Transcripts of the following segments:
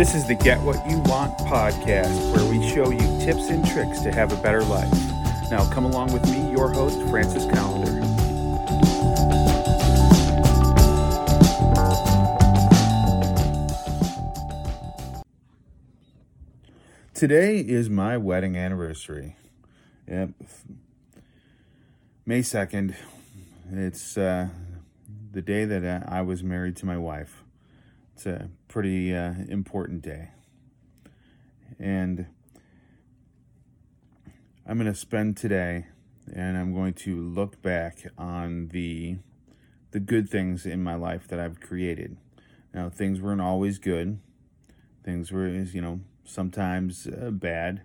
This is the Get What You Want podcast, where we show you tips and tricks to have a better life. Now come along with me, your host, Francis Callender. Today is my wedding anniversary. Yep. May 2nd. It's the day that I was married to my wife. It's a pretty important day. And I'm going to spend today, and I'm going to look back on the good things in my life that I've created. Now, things weren't always good. Things were, sometimes bad.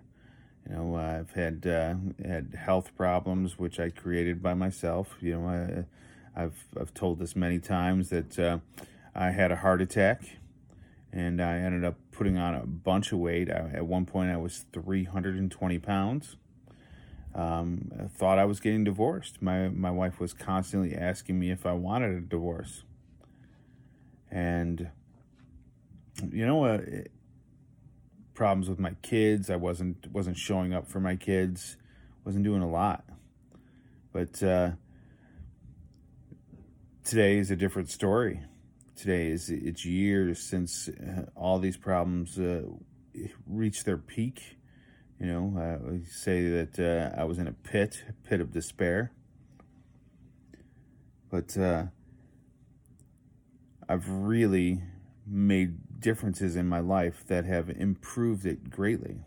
I've had health problems, which I created by myself. I've told this many times that I had a heart attack, and I ended up putting on a bunch of weight. At one point, I was 320 pounds. I thought I was getting divorced. My wife was constantly asking me if I wanted a divorce, and problems with my kids. I wasn't showing up for my kids, wasn't doing a lot. But today is a different story. It's years since all these problems reached their peak. We say that I was in a pit of despair. But I've really made differences in my life that have improved it greatly.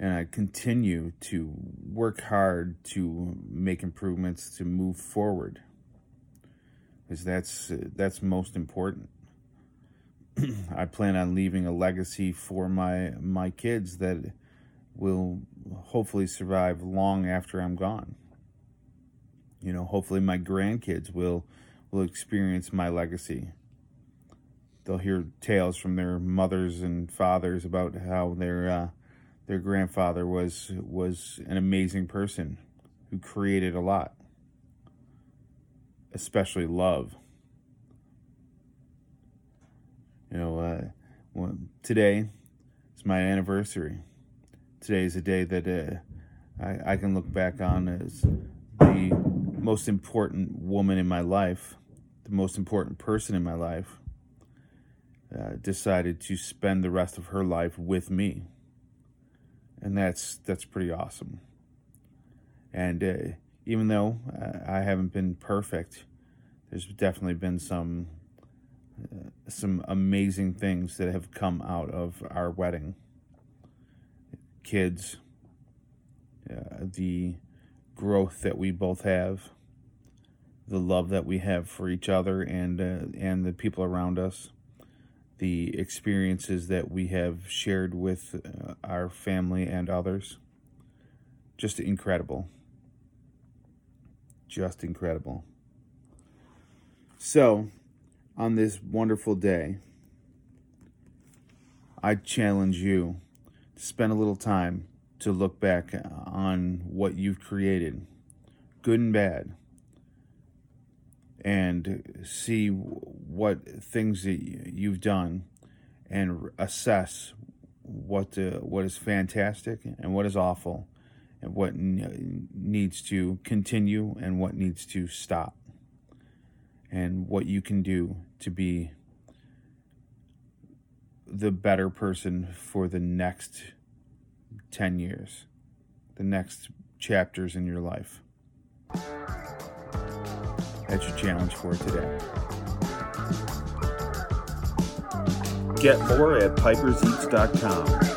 And I continue to work hard to make improvements, to move forward. Because that's most important. I plan on leaving a legacy for my kids that will hopefully survive long after I'm gone. Hopefully my grandkids will experience my legacy. They'll hear tales from their mothers and fathers about how their grandfather was an amazing person who created a lot, especially love. Today is my anniversary. Today is a day that I can look back on as the most important woman in my life, the most important person in my life. Decided to spend the rest of her life with me, and that's pretty awesome. And even though I haven't been perfect, there's definitely been some amazing things that have come out of our wedding. Kids, the growth that we both have, the love that we have for each other and the people around us. The experiences that we have shared with our family and others. Just incredible. Just incredible. So, on this wonderful day, I challenge you to spend a little time to look back on what you've created, good and bad, and see what things that you've done and assess what is fantastic and what is awful and what needs to continue and what needs to stop and what you can do to be the better person for the next 10 years, the next chapters in your life. That's your challenge for today. Get more at piperseeds.com.